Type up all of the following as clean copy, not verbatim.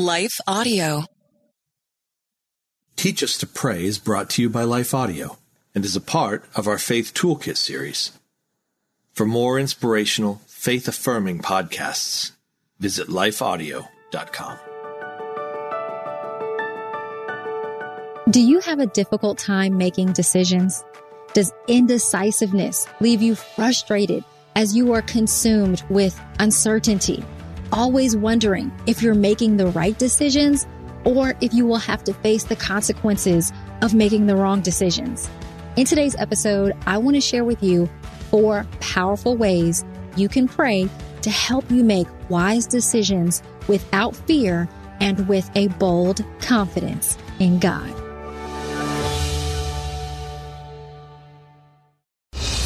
Life Audio. Teach Us to Pray is brought to you by Life Audio and is a part of our Faith Toolkit series. For more inspirational, faith-affirming podcasts, visit lifeaudio.com. Do you have a difficult time making decisions? Does indecisiveness leave you frustrated as you are consumed with uncertainty, always wondering if you're making the right decisions or if you will have to face the consequences of making the wrong decisions? In today's episode, I want to share with you 4 powerful ways you can pray to help you make wise decisions without fear and with a bold confidence in God.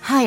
Hi,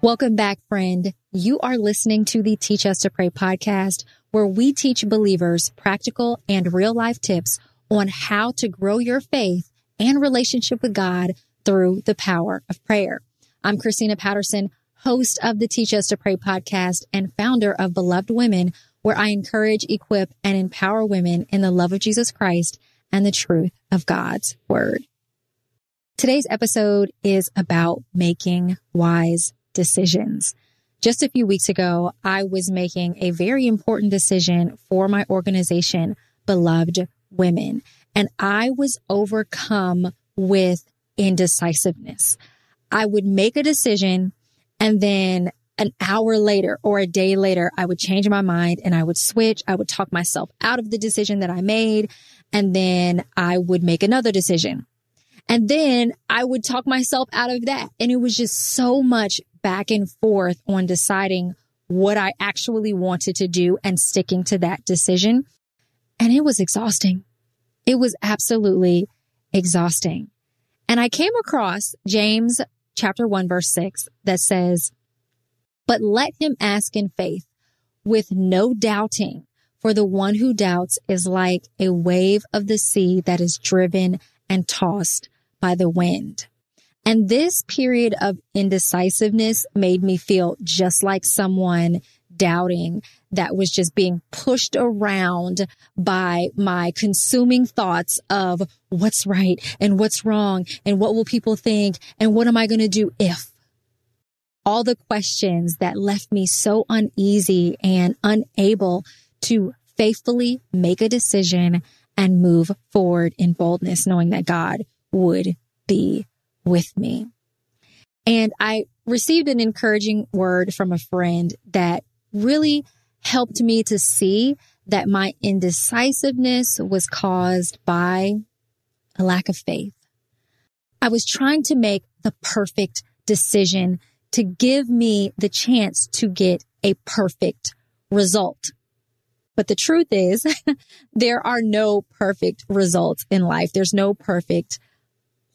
Welcome back, friend. You are listening to the Teach Us to Pray podcast, where we teach believers practical and real-life tips on how to grow your faith and relationship with God through the power of prayer. I'm Christina Patterson, host of the Teach Us to Pray podcast and founder of Beloved Women, where I encourage, equip, and empower women in the love of Jesus Christ and the truth of God's word. Today's episode is about making wise decisions. Just a few weeks ago, I was making a very important decision for my organization, Beloved Women, and I was overcome with indecisiveness. I would make a decision, and then an hour later or a day later, I would change my mind and I would switch. I would talk myself out of the decision that I made, and then I would make another decision. And then I would talk myself out of that. And it was just so much back and forth on deciding what I actually wanted to do and sticking to that decision. And it was exhausting. It was absolutely exhausting. And I came across James chapter 1, verse 6 that says, "But let him ask in faith with no doubting, for the one who doubts is like a wave of the sea that is driven and tossed by the wind." And this period of indecisiveness made me feel just like someone doubting that was just being pushed around by my consuming thoughts of what's right and what's wrong and what will people think and what am I going to do if. All the questions that left me so uneasy and unable to faithfully make a decision and move forward in boldness, knowing that God would be with me. And I received an encouraging word from a friend that really helped me to see that my indecisiveness was caused by a lack of faith. I was trying to make the perfect decision to give me the chance to get a perfect result. But the truth is, there are no perfect results in life. There's no perfect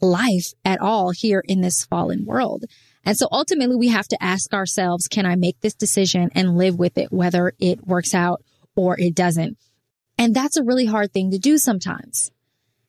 life at all here in this fallen world. And so ultimately, we have to ask ourselves, can I make this decision and live with it, whether it works out or it doesn't? And that's a really hard thing to do sometimes.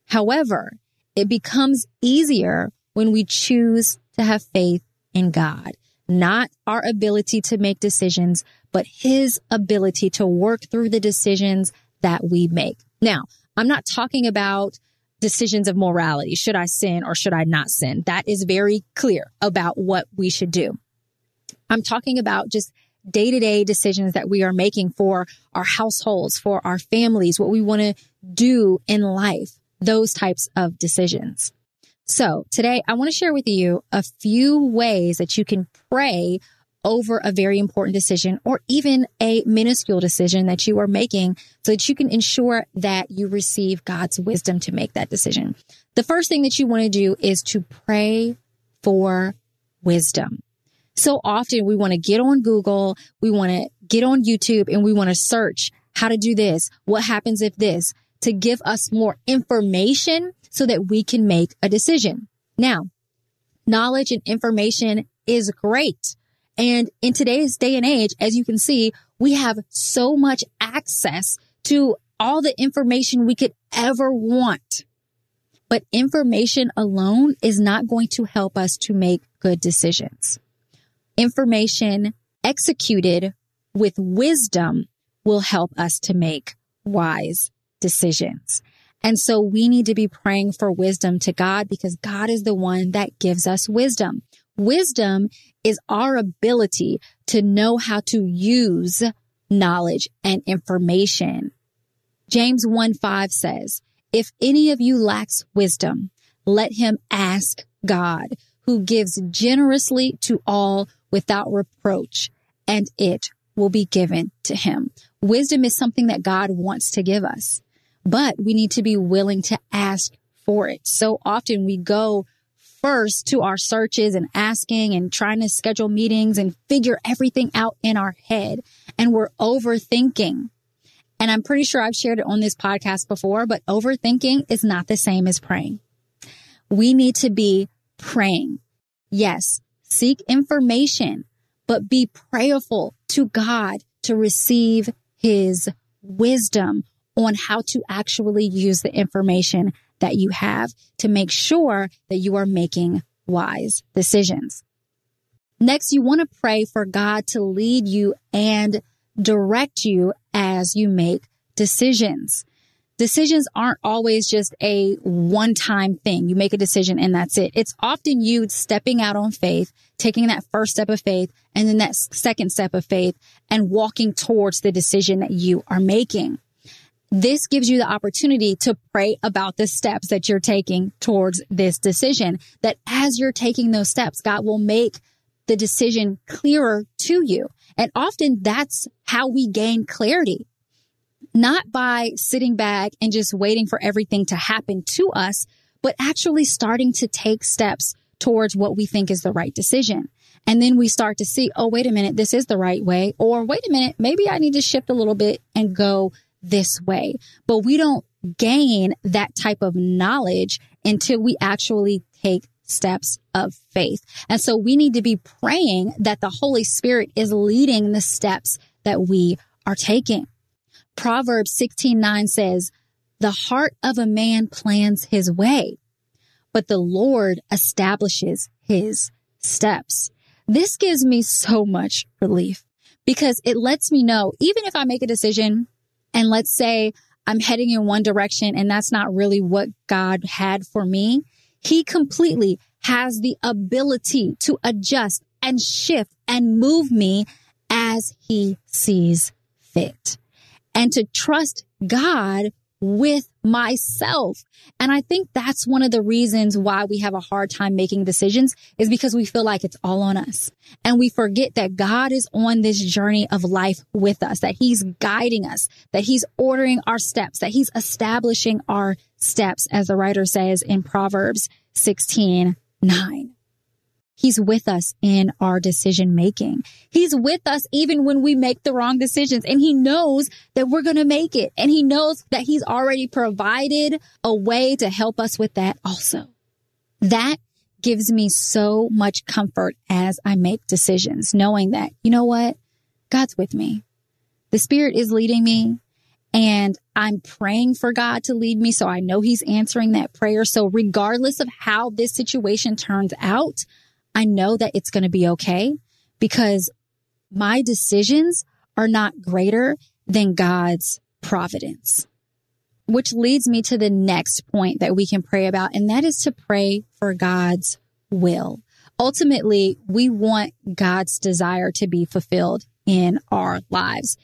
However, it becomes easier when we choose to have faith in God, not our ability to make decisions, but his ability to work through the decisions that we make. Now, I'm not talking about decisions of morality. Should I sin or should I not sin? That is very clear about what we should do. I'm talking about just day-to-day decisions that we are making for our households, for our families, what we want to do in life, those types of decisions. So today I want to share with you a few ways that you can pray over a very important decision or even a minuscule decision that you are making so that you can ensure that you receive God's wisdom to make that decision. The first thing that you want to do is to pray for wisdom. So often we want to get on Google, we want to get on YouTube, and we want to search how to do this, what happens if this, to give us more information so that we can make a decision. Now, knowledge and information is great. And in today's day and age, as you can see, we have so much access to all the information we could ever want. But information alone is not going to help us to make good decisions. Information executed with wisdom will help us to make wise decisions. And so we need to be praying for wisdom to God because God is the one that gives us wisdom. Wisdom is our ability to know how to use knowledge and information. James 1:5 says, if any of you lacks wisdom, let him ask God, who gives generously to all without reproach, and it will be given to him. Wisdom is something that God wants to give us, but we need to be willing to ask for it. So often we go first to our searches and asking and trying to schedule meetings and figure everything out in our head. And we're overthinking. And I'm pretty sure I've shared it on this podcast before, but overthinking is not the same as praying. We need to be praying. Yes, seek information, but be prayerful to God to receive his wisdom on how to actually use the information that you have to make sure that you are making wise decisions. Next, you want to pray for God to lead you and direct you as you make decisions. Decisions aren't always just a one-time thing. You make a decision and that's it. It's often you stepping out on faith, taking that first step of faith and then that second step of faith and walking towards the decision that you are making. This gives you the opportunity to pray about the steps that you're taking towards this decision, that as you're taking those steps, God will make the decision clearer to you. And often that's how we gain clarity, not by sitting back and just waiting for everything to happen to us, but actually starting to take steps towards what we think is the right decision. And then we start to see, oh, wait a minute, this is the right way. Or wait a minute, maybe I need to shift a little bit and go this way. But we don't gain that type of knowledge until we actually take steps of faith. And so we need to be praying that the Holy Spirit is leading the steps that we are taking. Proverbs 16:9 says, the heart of a man plans his way, but the Lord establishes his steps. This gives me so much relief because it lets me know, even if I make a decision, and let's say I'm heading in one direction and that's not really what God had for me, he completely has the ability to adjust and shift and move me as he sees fit and to trust God with myself. And I think that's one of the reasons why we have a hard time making decisions is because we feel like it's all on us. And we forget that God is on this journey of life with us, that he's guiding us, that he's ordering our steps, that he's establishing our steps, as the writer says in Proverbs 16:9. He's with us in our decision making. He's with us even when we make the wrong decisions, and he knows that we're going to make it. And he knows that he's already provided a way to help us with that also. That gives me so much comfort as I make decisions, knowing that, you know what? God's with me. The Spirit is leading me, and I'm praying for God to lead me, so I know He's answering that prayer. So regardless of how this situation turns out, I know that it's going to be okay because my decisions are not greater than God's providence. Which leads me to the next point that we can pray about, and that is to pray for God's will. Ultimately, we want God's desire to be fulfilled in our lives.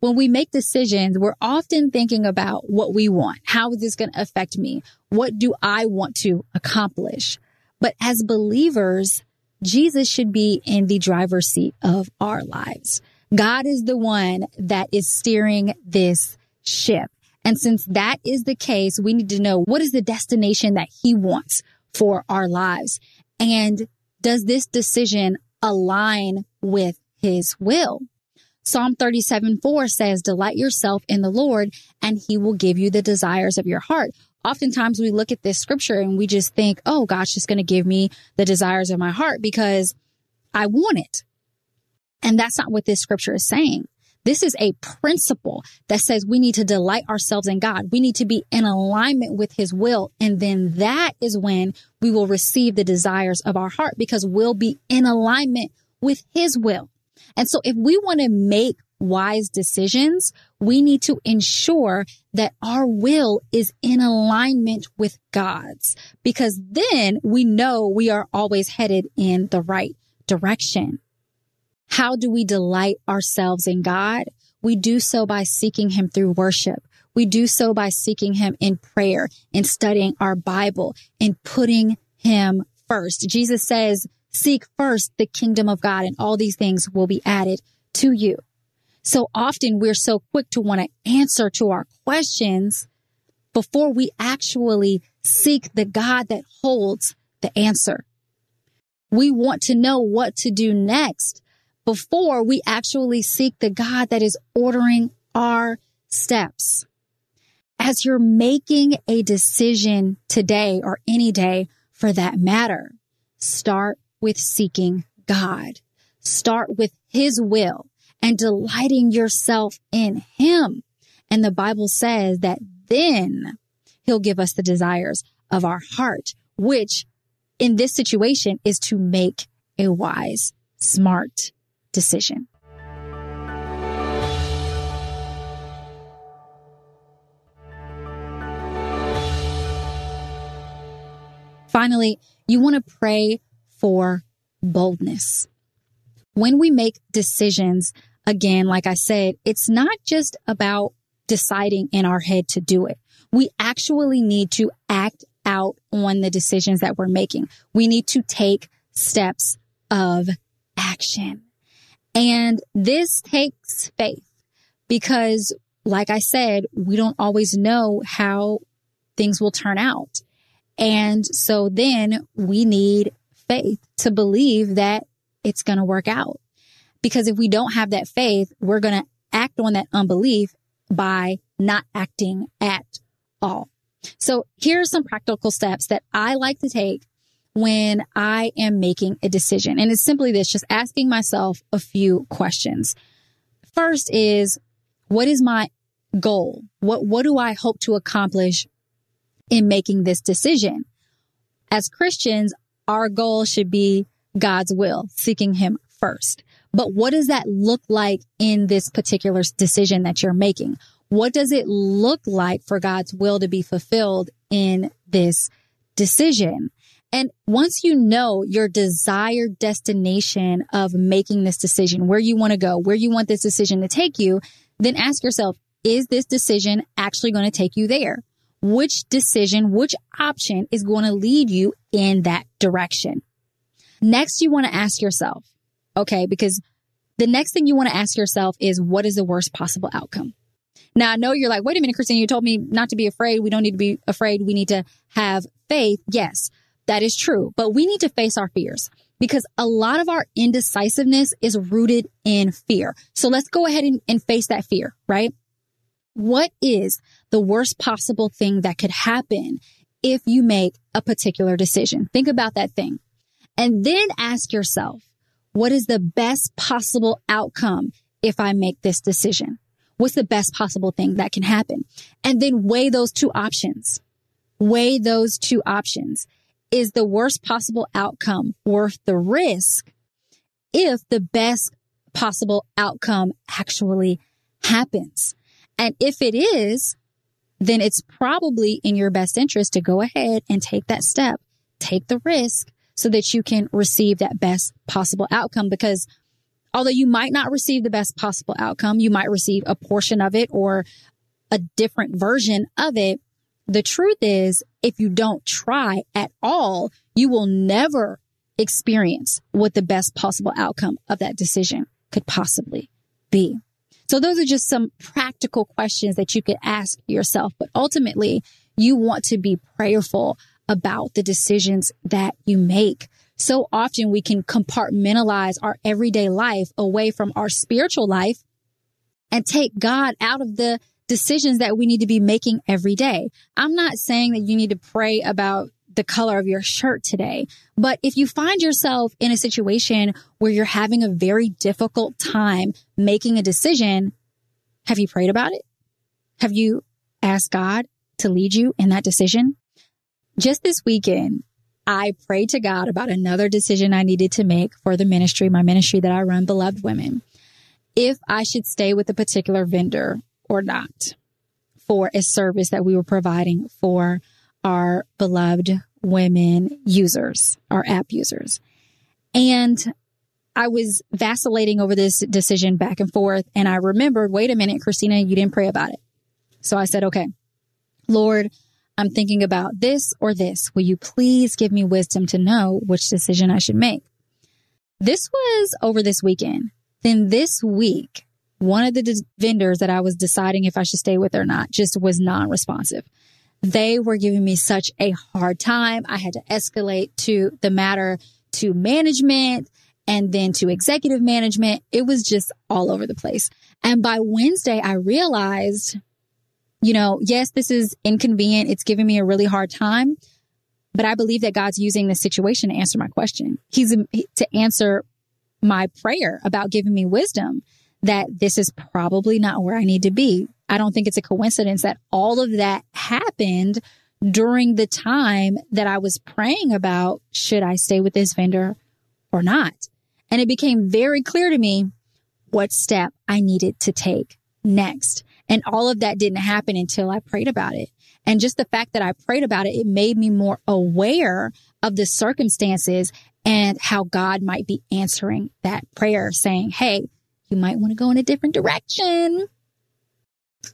When we make decisions, we're often thinking about what we want. How is this going to affect me? What do I want to accomplish? But as believers, Jesus should be in the driver's seat of our lives. God is the one that is steering this ship. And since that is the case, we need to know what is the destination that He wants for our lives. And does this decision align with His will? Psalm 37:4 says, delight yourself in the Lord and He will give you the desires of your heart. Oftentimes we look at this scripture and we just think, oh gosh, it's going to give me the desires of my heart because I want it. And that's not what this scripture is saying. This is a principle that says we need to delight ourselves in God. We need to be in alignment with His will. And then that is when we will receive the desires of our heart because we'll be in alignment with His will. And so if we want to make wise decisions, we need to ensure that our will is in alignment with God's, because then we know we are always headed in the right direction. How do we delight ourselves in God? We do so by seeking Him through worship. We do so by seeking Him in prayer, in studying our Bible, in putting Him first. Jesus says, seek first the kingdom of God and all these things will be added to you. So often we're so quick to want to answer to our questions before we actually seek the God that holds the answer. We want to know what to do next before we actually seek the God that is ordering our steps. As you're making a decision today or any day for that matter, start with seeking God. Start with His will and delighting yourself in Him. And the Bible says that then He'll give us the desires of our heart, which in this situation is to make a wise, smart decision. Finally, you want to pray for boldness. When we make decisions, again, like I said, it's not just about deciding in our head to do it. We actually need to act out on the decisions that we're making. We need to take steps of action. And this takes faith because, like I said, we don't always know how things will turn out. And so then we need faith to believe that it's going to work out. Because if we don't have that faith, we're going to act on that unbelief by not acting at all. So here are some practical steps that I like to take when I am making a decision. And it's simply this, just asking myself a few questions. First is, what is my goal? What do I hope to accomplish in making this decision? As Christians, our goal should be God's will, seeking Him first. But what does that look like in this particular decision that you're making? What does it look like for God's will to be fulfilled in this decision? And once you know your desired destination of making this decision, where you want to go, where you want this decision to take you, then ask yourself, is this decision actually going to take you there? Which decision, which option is going to lead you in that direction? Next, you want to ask yourself, okay, because the next thing you want to ask yourself is, what is the worst possible outcome? Now, I know you're like, wait a minute, Christina, you told me not to be afraid. We don't need to be afraid. We need to have faith. Yes. That is true, but we need to face our fears because a lot of our indecisiveness is rooted in fear. So let's go ahead and face that fear, right? What is the worst possible thing that could happen if you make a particular decision. Think about that thing. And then ask yourself, what is the best possible outcome if I make this decision? What's the best possible thing that can happen? And then weigh those two options. Weigh those two options. Is the worst possible outcome worth the risk if the best possible outcome actually happens? And if it is, then it's probably in your best interest to go ahead and take that step, take the risk, so that you can receive that best possible outcome. Because although you might not receive the best possible outcome, you might receive a portion of it or a different version of it. The truth is, if you don't try at all, you will never experience what the best possible outcome of that decision could possibly be. So those are just some practical questions that you could ask yourself. But ultimately, you want to be prayerful about the decisions that you make. So often we can compartmentalize our everyday life away from our spiritual life and take God out of the decisions that we need to be making every day. I'm not saying that you need to pray about the color of your shirt today. But if you find yourself in a situation where you're having a very difficult time making a decision, have you prayed about it? Have you asked God to lead you in that decision? Just this weekend, I prayed to God about another decision I needed to make for the ministry, my ministry that I run, Beloved Women, if I should stay with a particular vendor or not for a service that we were providing for our Beloved Women users, our app users. And I was vacillating over this decision back and forth. And I remembered, wait a minute, Christina, you didn't pray about it. So I said, okay, Lord, I'm thinking about this or this. Will you please give me wisdom to know which decision I should make? This was over this weekend. Then this week, one of the vendors that I was deciding if I should stay with or not just was non-responsive. They were giving me such a hard time. I had to escalate to the matter to management and then to executive management. It was just all over the place. And by Wednesday, I realized, you know, yes, this is inconvenient. It's giving me a really hard time, but I believe that God's using this situation to answer my question. He's to answer my prayer about giving me wisdom that this is probably not where I need to be. I don't think it's a coincidence that all of that happened during the time that I was praying about, should I stay with this vendor or not? And it became very clear to me what step I needed to take next. And all of that didn't happen until I prayed about it. And just the fact that I prayed about it, it made me more aware of the circumstances and how God might be answering that prayer, saying, hey, you might want to go in a different direction.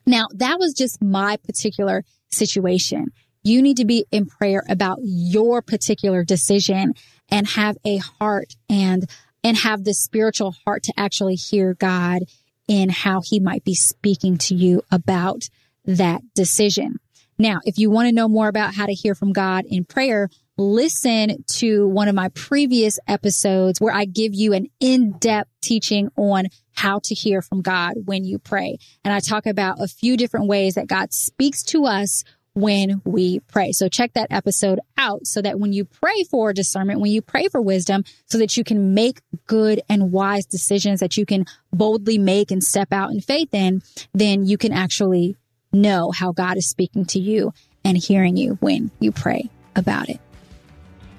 Now, that was just my particular situation. You need to be in prayer about your particular decision and have a heart and have the spiritual heart to actually hear God in how he might be speaking to you about that decision. Now, if you want to know more about how to hear from God in prayer, listen to one of my previous episodes where I give you an in-depth teaching on how to hear from God when you pray. And I talk about a few different ways that God speaks to us when we pray. So check that episode out so that when you pray for discernment, when you pray for wisdom, so that you can make good and wise decisions that you can boldly make and step out in faith in, then you can actually know how God is speaking to you and hearing you when you pray about it.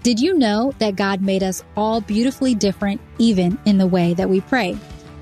Did you know that God made us all beautifully different, even in the way that we pray?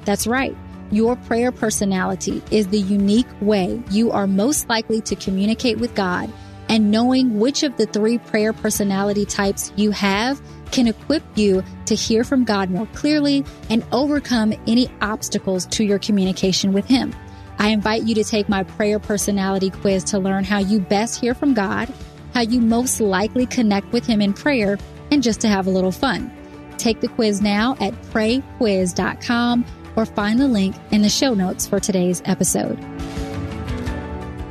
That's right. Your prayer personality is the unique way you are most likely to communicate with God, and knowing which of the three prayer personality types you have can equip you to hear from God more clearly and overcome any obstacles to your communication with Him. I invite you to take my prayer personality quiz to learn how you best hear from God, how you most likely connect with Him in prayer, and just to have a little fun. Take the quiz now at prayquiz.com or find the link in the show notes for today's episode.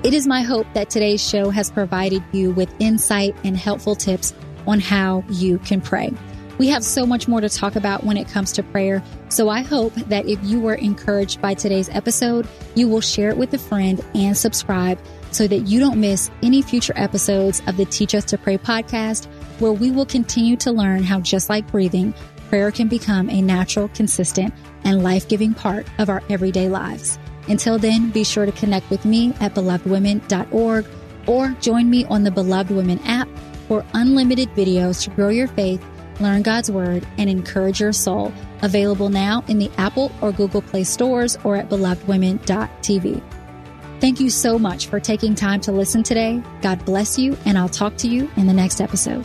It is my hope that today's show has provided you with insight and helpful tips on how you can pray. We have so much more to talk about when it comes to prayer, so I hope that if you were encouraged by today's episode, you will share it with a friend and subscribe so that you don't miss any future episodes of the Teach Us to Pray podcast, where we will continue to learn how, just like breathing, prayer can become a natural, consistent, and life-giving part of our everyday lives. Until then, be sure to connect with me at belovedwomen.org or join me on the Beloved Women app for unlimited videos to grow your faith, learn God's word, and encourage your soul. Available now in the Apple or Google Play stores or at belovedwomen.tv. Thank you so much for taking time to listen today. God bless you, and I'll talk to you in the next episode.